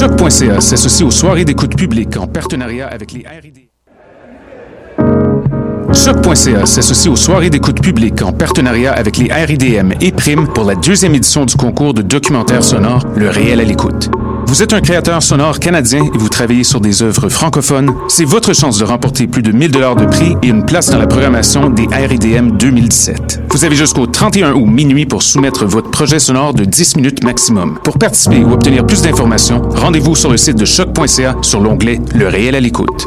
Choc.ca s'associe aux soirées d'écoute publique en partenariat avec les RIDM. Choc.ca s'associe aux soirées d'écoute publique en partenariat avec les RIDM et Prime pour la deuxième édition du concours de documentaire sonore Le Réel à l'écoute. Vous êtes un créateur sonore canadien et vous travaillez sur des œuvres francophones. C'est votre chance de remporter plus de 1000 $ de prix et une place dans la programmation des RIDM 2017. Vous avez jusqu'au 31 août minuit pour soumettre votre projet sonore de 10 minutes maximum. Pour participer ou obtenir plus d'informations, rendez-vous sur le site de choc.ca sur l'onglet Le Réel à l'écoute.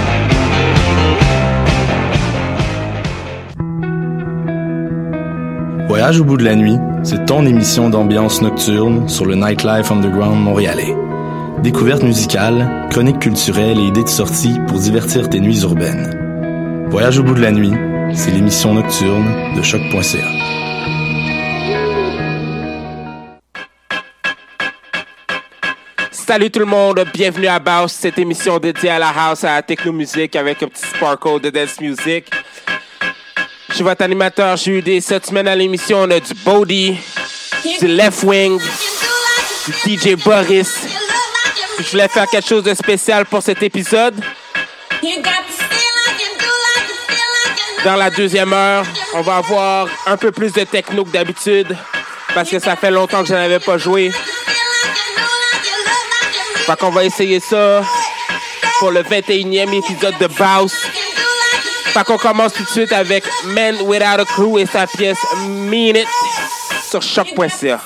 Voyage au bout de la nuit, c'est ton émission d'ambiance nocturne sur le Nightlife Underground montréalais. Découvertes musicales, chroniques culturelles et idées de sortie pour divertir tes nuits urbaines. Voyage au bout de la nuit, c'est l'émission nocturne de Choc.ca. Salut tout le monde, bienvenue à BOUSS, cette émission dédiée à la house, à la techno-musique avec un petit sparkle de dance music. Je suis votre animateur Jude. Cette semaine à l'émission, on a du Bodhi, du Left Wing, du DJ Boris. Je voulais faire quelque chose de spécial pour cet épisode. Dans la deuxième heure, on va avoir un peu plus de techno que d'habitude parce que ça fait longtemps que je n'avais pas joué. Fait qu'on va essayer ça pour le 21e épisode de BOUSS. Fait qu'on commence tout de suite avec Men Without a Crew et sa pièce Mean It sur choc.ca.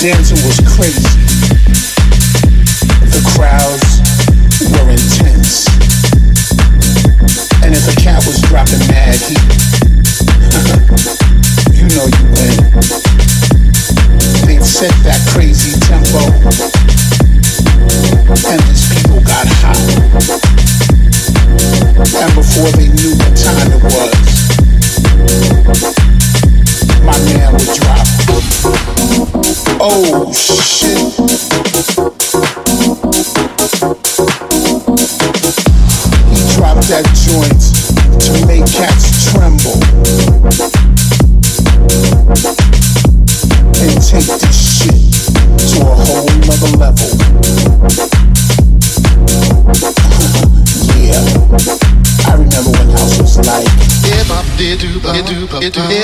dancing was crazy. The crowds were intense. And if a cat was dropping mad heat, you know you win. They'd set that crazy tempo, and these people got hot. And before they knew what time it was, my man would drop. Oh shit. That joint to make cats tremble and take this shit to a whole nother level. Yeah, I remember when house was like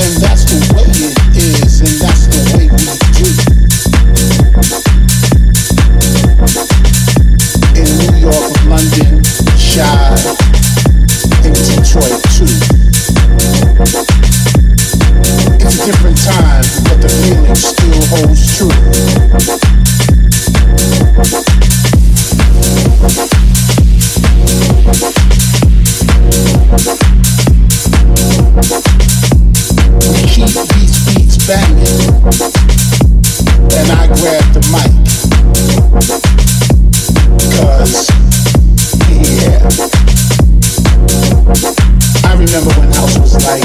and that's the way it is, and that's the way we do. In New York, London, Chicago, and Detroit too. It's a different time, but the feeling still holds true. We keep these beats banging, and I grab the mic, 'cause, yeah, I remember when house was like,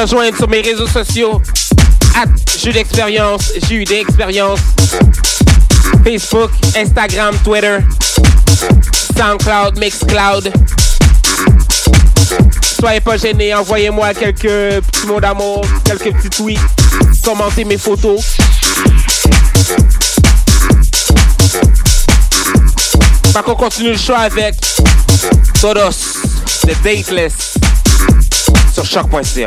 Rejoindre sur mes réseaux sociaux @JudeExperience, Facebook, Instagram, Twitter, SoundCloud, Mixcloud. Soyez pas gênés, envoyez-moi quelques petits mots d'amour, quelques petits tweets, commentez mes photos. Par contre, on continue le show avec Todos, The Dateless, sur Choc.ca.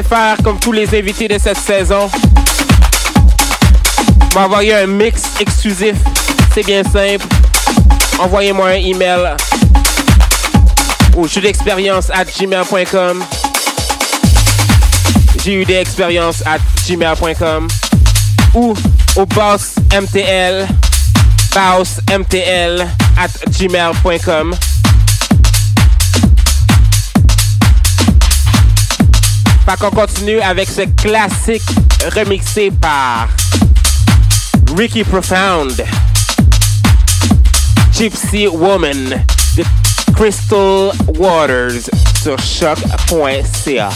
allez faire comme tous les invités de cette saison. M'envoyer un mix exclusif. C'est bien simple. Envoyez-moi un email au judeexperience@gmail.com. judexperience@gmail.com ou au bossmtl@gmail.com. Fait qu'on continue avec ce classique remixé par Ricky Profound, Gypsy Woman de Crystal Waters sur Choc.ca.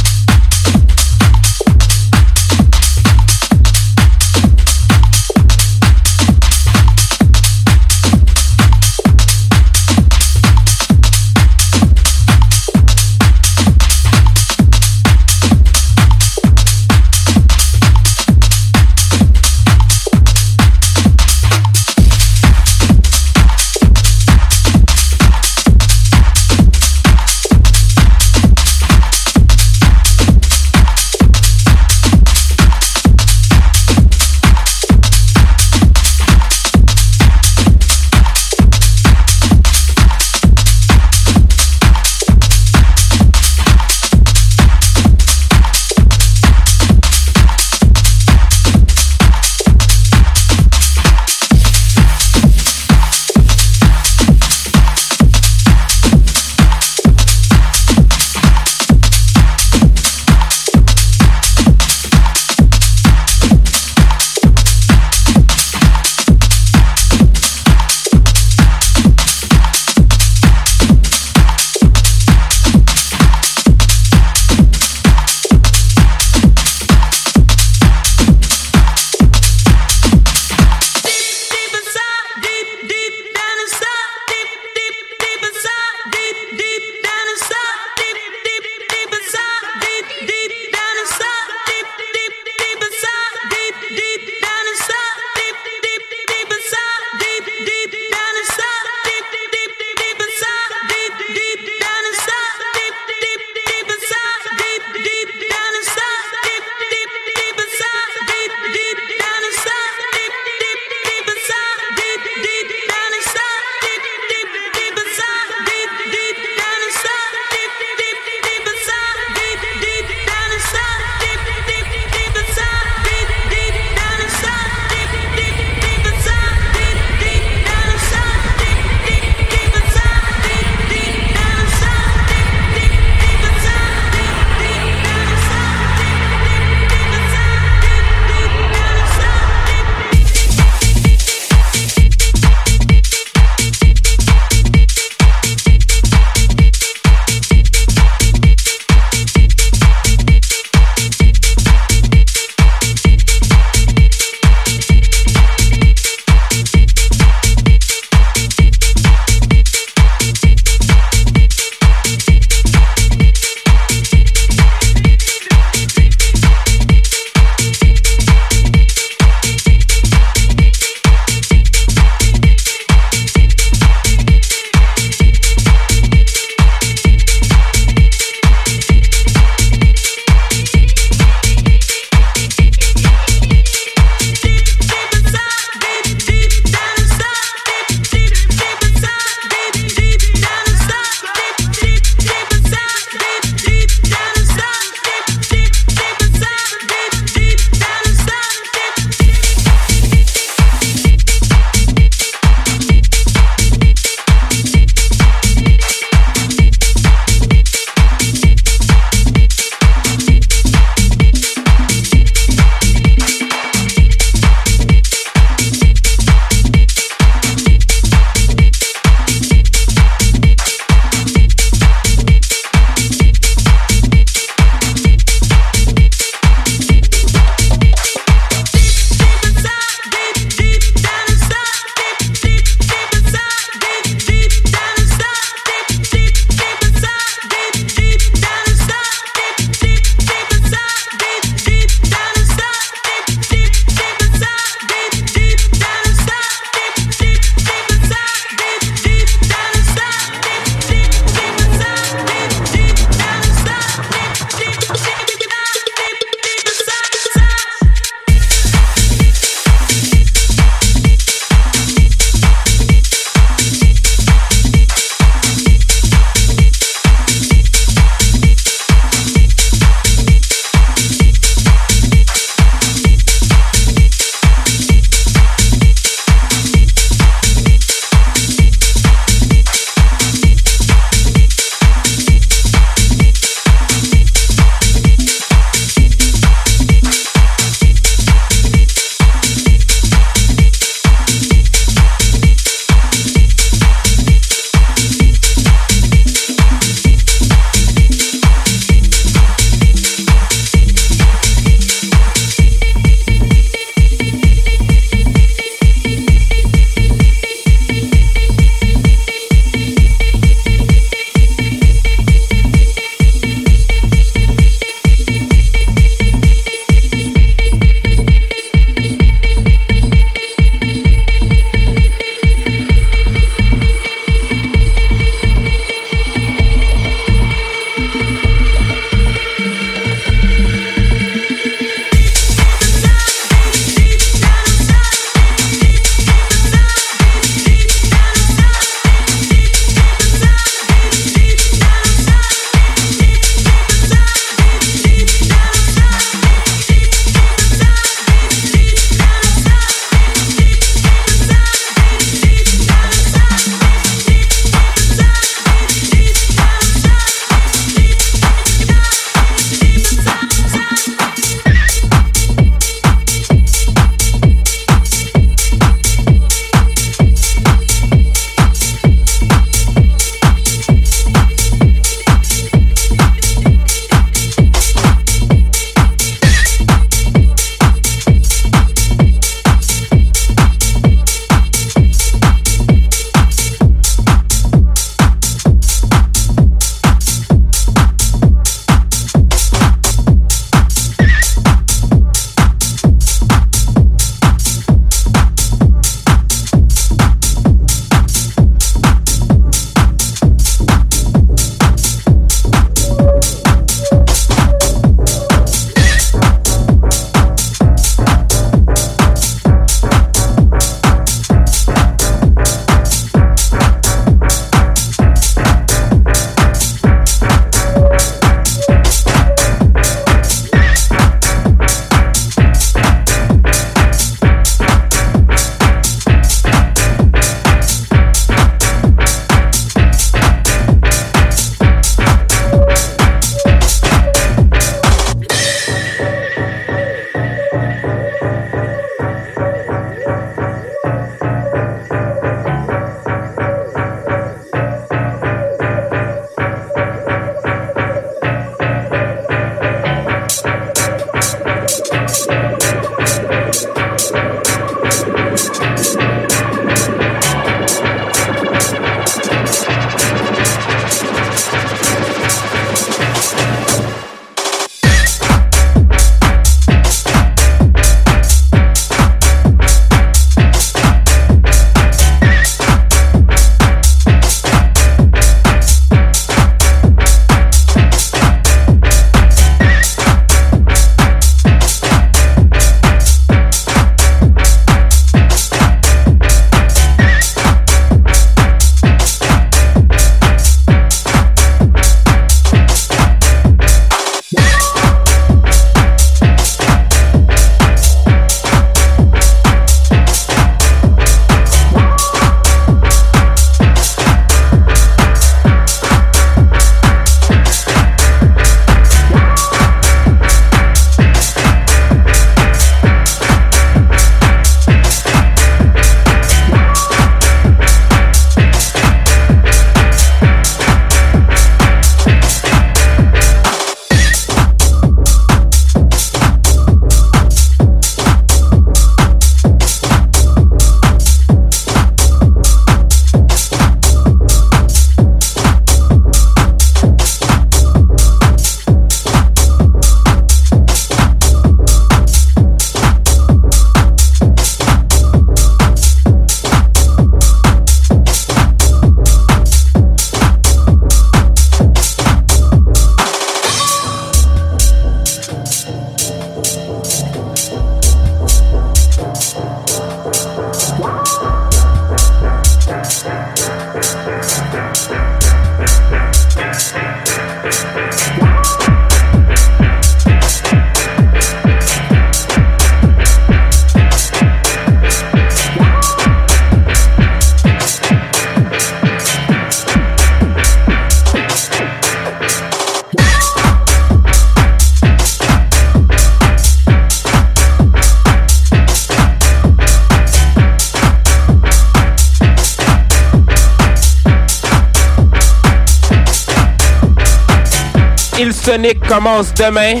Ilsonic commence demain.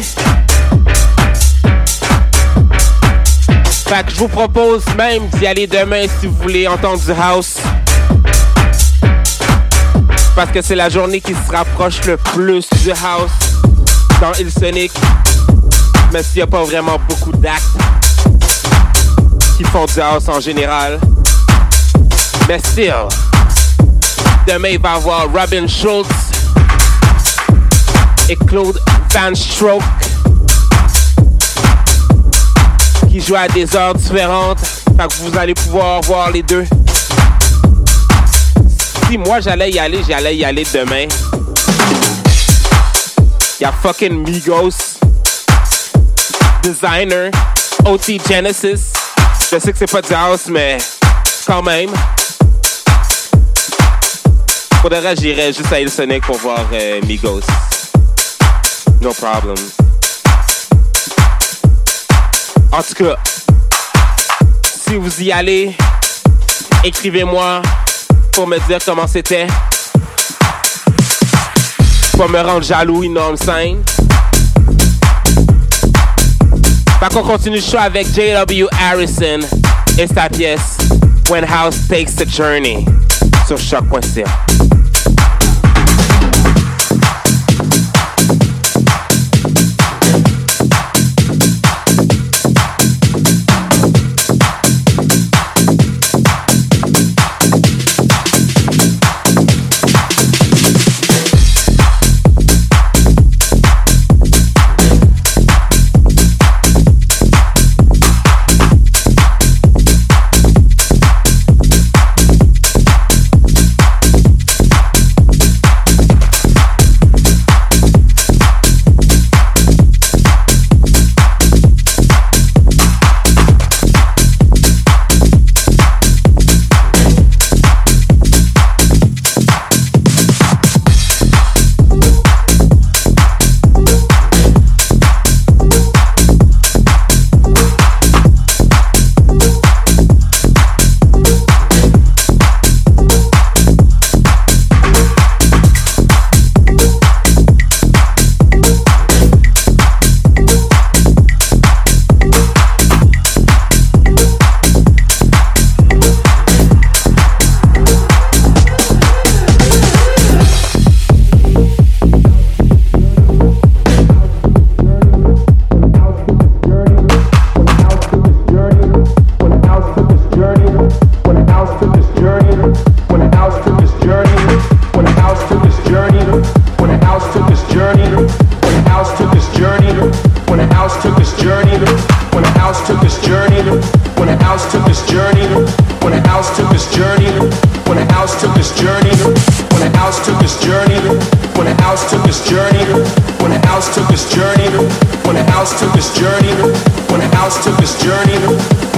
Fait que je vous propose même d'y aller demain si vous voulez entendre du house. Parce que c'est la journée qui se rapproche le plus du house dans Ilsonic. Même s'il n'y a pas vraiment beaucoup d'actes qui font du house en général. Mais still, demain il va y avoir Robin Schultz et Claude Van Stroke qui joue à des heures différentes. Fait que vous allez pouvoir voir les deux. Si moi j'allais y aller demain. Y'a fucking Migos, Designer, OT Genesis. Je sais que c'est pas du house, mais quand même. Pour de vrai, j'irais juste à Ilsonic pour voir Migos. No problem. En tout cas, si vous y allez, écrivez-moi pour me dire comment c'était. Pour me rendre jaloux, you know what I'm saying? Fait qu'on continue le show avec J.W. Harrison et sa pièce When House Takes the Journey sur Choc.ca.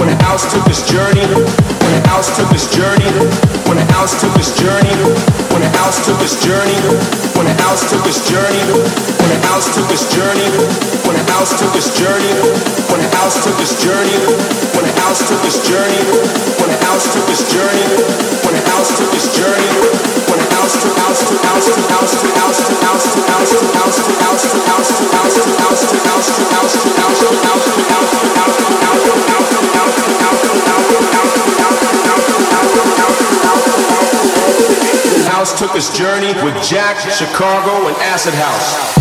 When the house took this journey, when the house took this journey, when the house took this journey, when the house took this journey, when the house took this journey, when the house took this journey, when the house took this journey, when the house took this journey, when the house took this journey, when the house took this journey, when the house took this journey, when the house took house to house to house to house to house to house to house to house to house to house to house to house to house to house to house to house to house to house to house to house. The house took its journey with Jack, Chicago, and Acid House.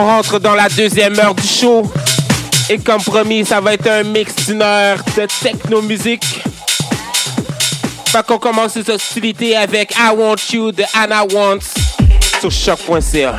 On rentre dans la deuxième heure du show. Et comme promis, ça va être un mix d'une heure de techno-musique. Fait qu'on commence les hostilités avec I Want You de Anna Wants sur Choc.ca.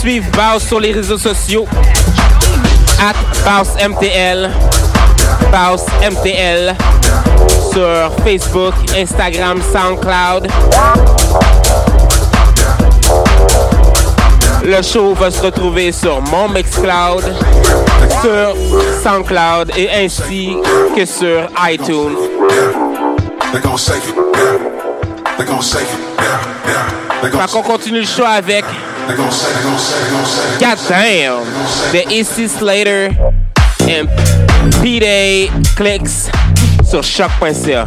Suivre BOUSS sur les réseaux sociaux @BOUSSMTL, BOUSSMTL sur Facebook, Instagram, SoundCloud. Le show va se retrouver sur mon Mixcloud, sur Soundcloud et ainsi que sur iTunes. Fait qu'on continue le show avec Goddamn de AC Slater and P-Day Clicks sur Choc.ca.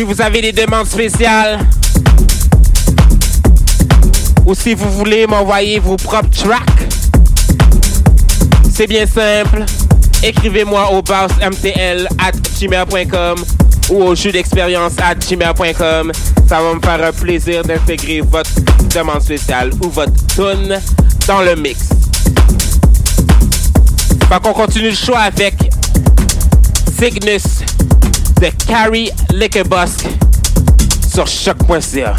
Si vous avez des demandes spéciales ou si vous voulez m'envoyer vos propres tracks, c'est bien simple. Écrivez-moi au boussmtl@gmail.com ou au judeexperience@gmail.com. Ça va me faire un plaisir d'intégrer votre demande spéciale ou votre tune dans le mix. Donc on continue le show avec Cygnus de Carrie Lickerbusk sur Choc.ca.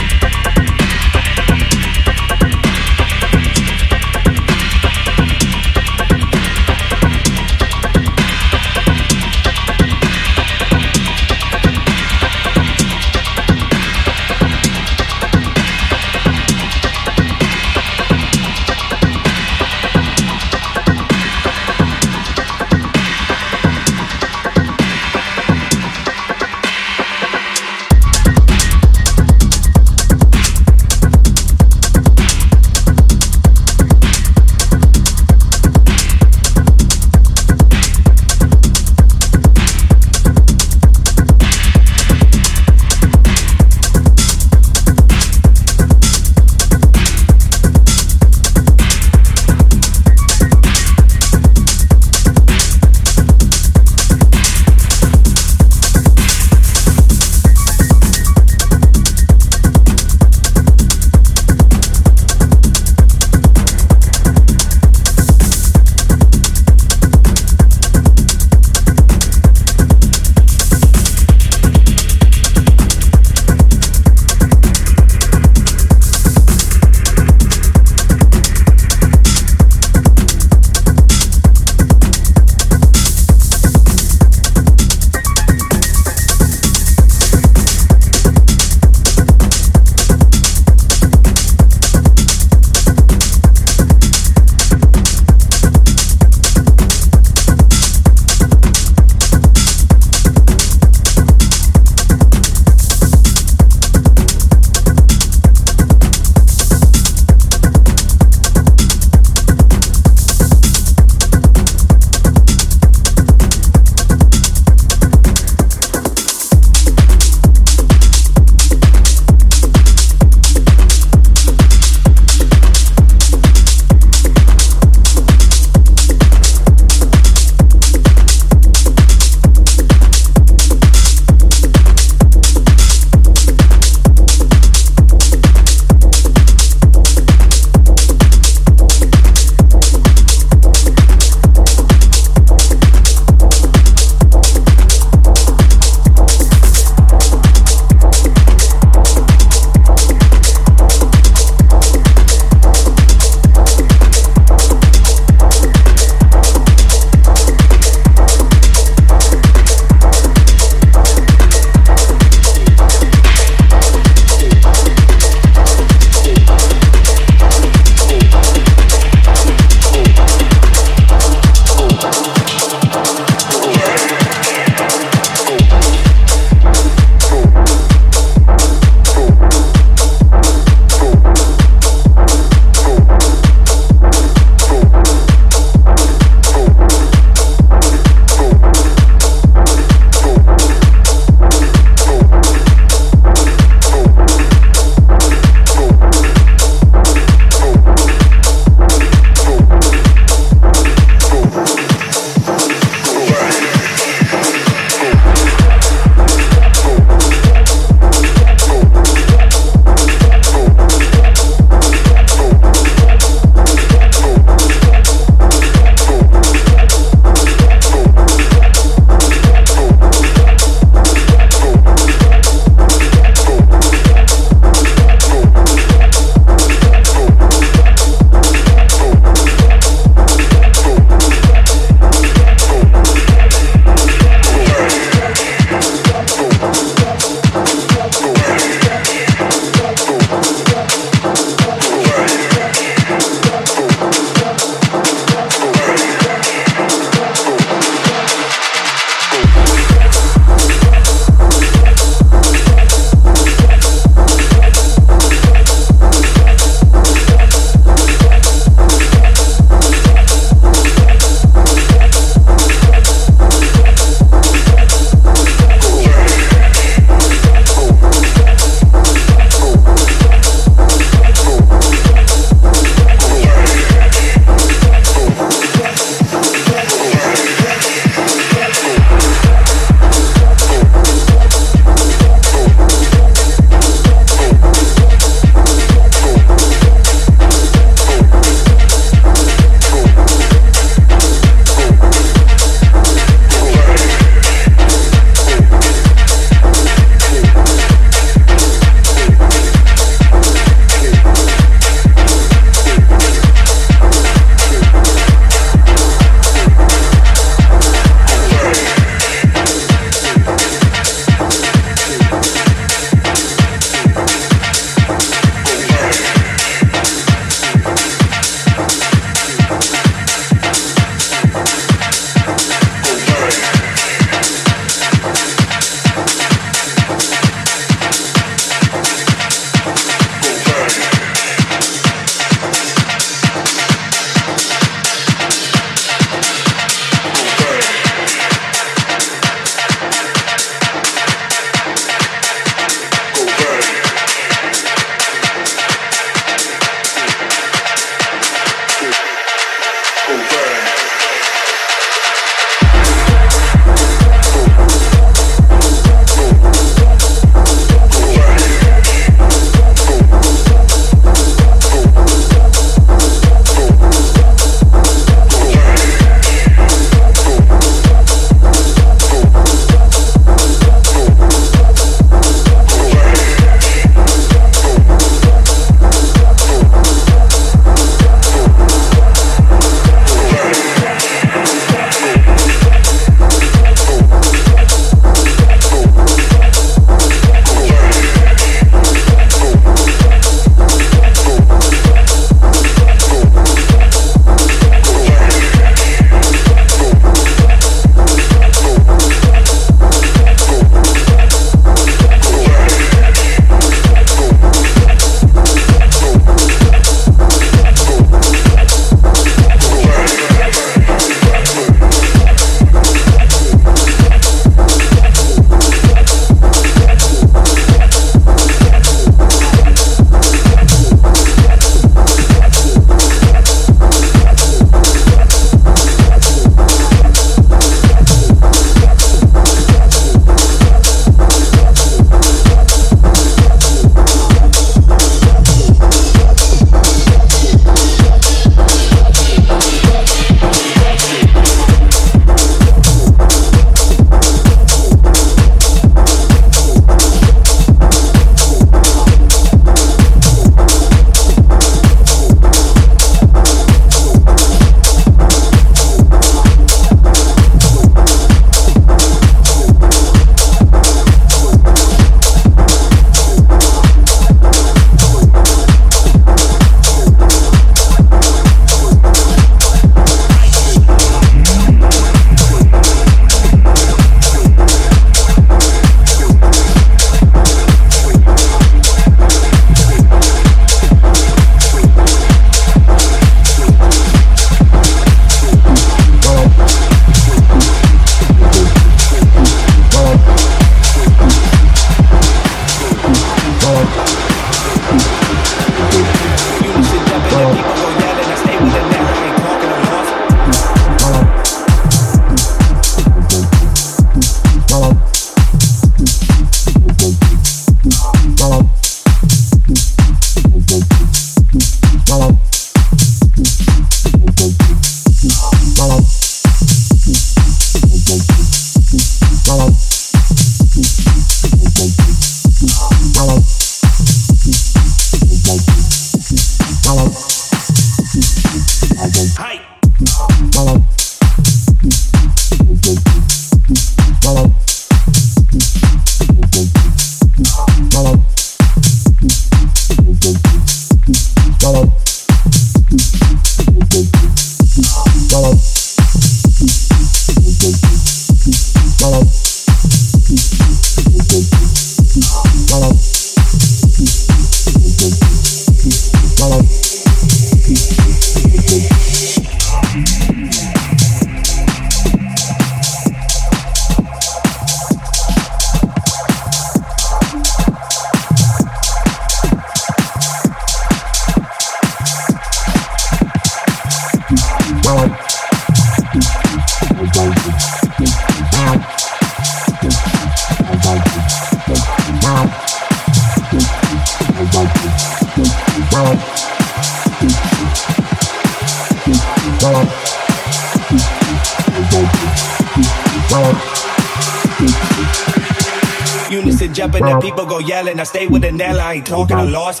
Jumping and people go yelling. I stay with an L, I ain't talking a loss.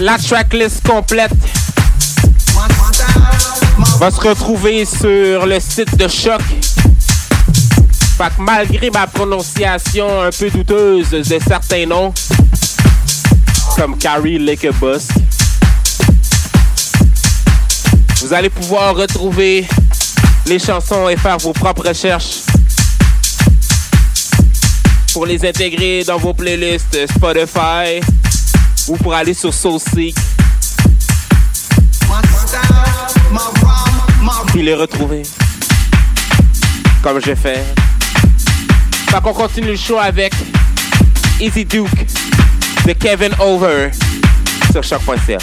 La tracklist complète va se retrouver sur le site de Choc. Fait que malgré ma prononciation un peu douteuse de certains noms, comme Carrie Lickabus, vous allez pouvoir retrouver les chansons et faire vos propres recherches pour les intégrer dans vos playlists Spotify. Ou pour aller sur SoulSeek puis les retrouver comme je fais. Fait qu'on continue le show avec Easy Duke de Kevin Over sur Choc.ca.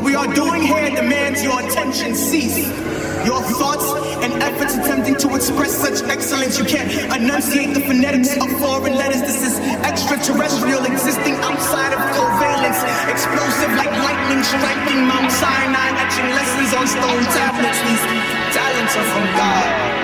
What we are doing here demands your attention cease. Your thoughts and efforts attempting to express such excellence. You can't enunciate the phonetics of foreign letters. This is extraterrestrial existing outside of covalence. Explosive like lightning striking Mount Sinai. Etching lessons on stone tablets. These talents are from God.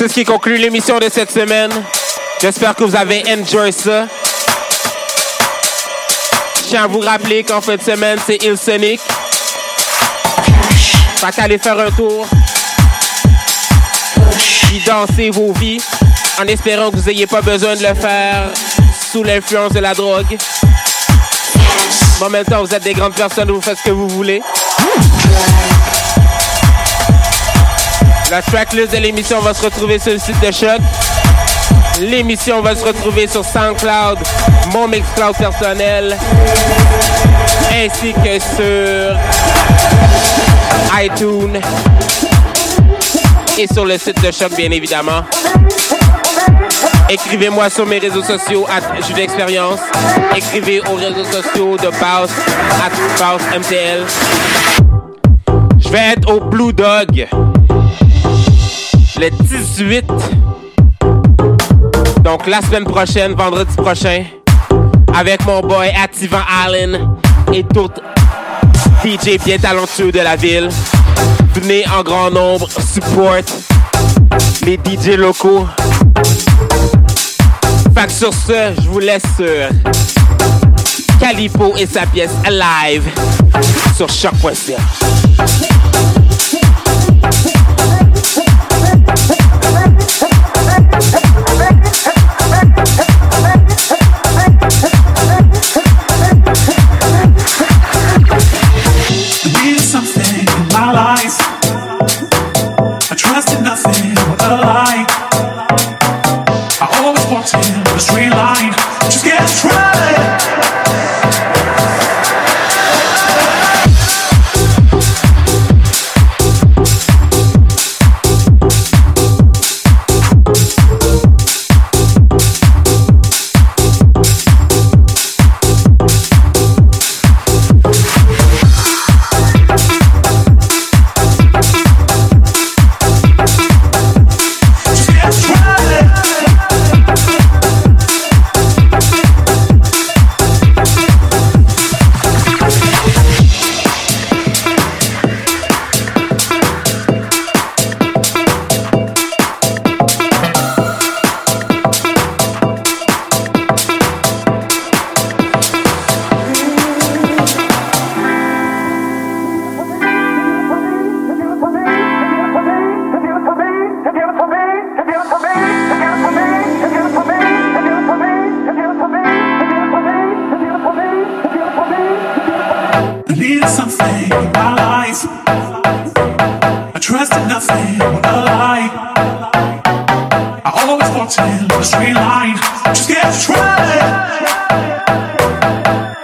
C'est ce qui conclut l'émission de cette semaine. J'espère que vous avez enjoy ça. Je tiens à vous rappeler qu'en fin de semaine, c'est Ilsonic. Fait qu'allez faire un tour. Puis dansez vos vies en espérant que vous n'ayez pas besoin de le faire sous l'influence de la drogue. Mais en même temps, vous êtes des grandes personnes, vous faites ce que vous voulez. La tracklist de l'émission va se retrouver sur le site de Choc. L'émission va se retrouver sur SoundCloud, mon Mixcloud personnel, ainsi que sur iTunes et sur le site de Choc, bien évidemment. Écrivez-moi sur mes réseaux sociaux @Jude Experience. Écrivez aux réseaux sociaux de BOUSS @BOUSSMTL. Je vais être au Blue Dog le 18. Donc la semaine prochaine, vendredi prochain, avec mon boy Ativan Allen et tout DJ bien talentueux de la ville. Venez en grand nombre, support les DJ locaux. Fait que sur ce, je vous laisse sur Calipo et sa pièce Alive sur Choc.ca.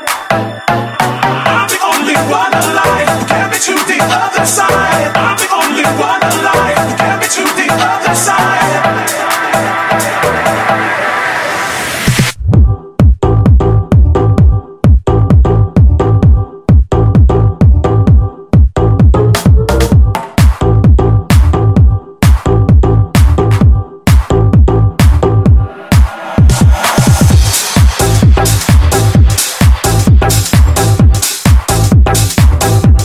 I'm the only one alive. Can't be to the other side. I'm the only one alive.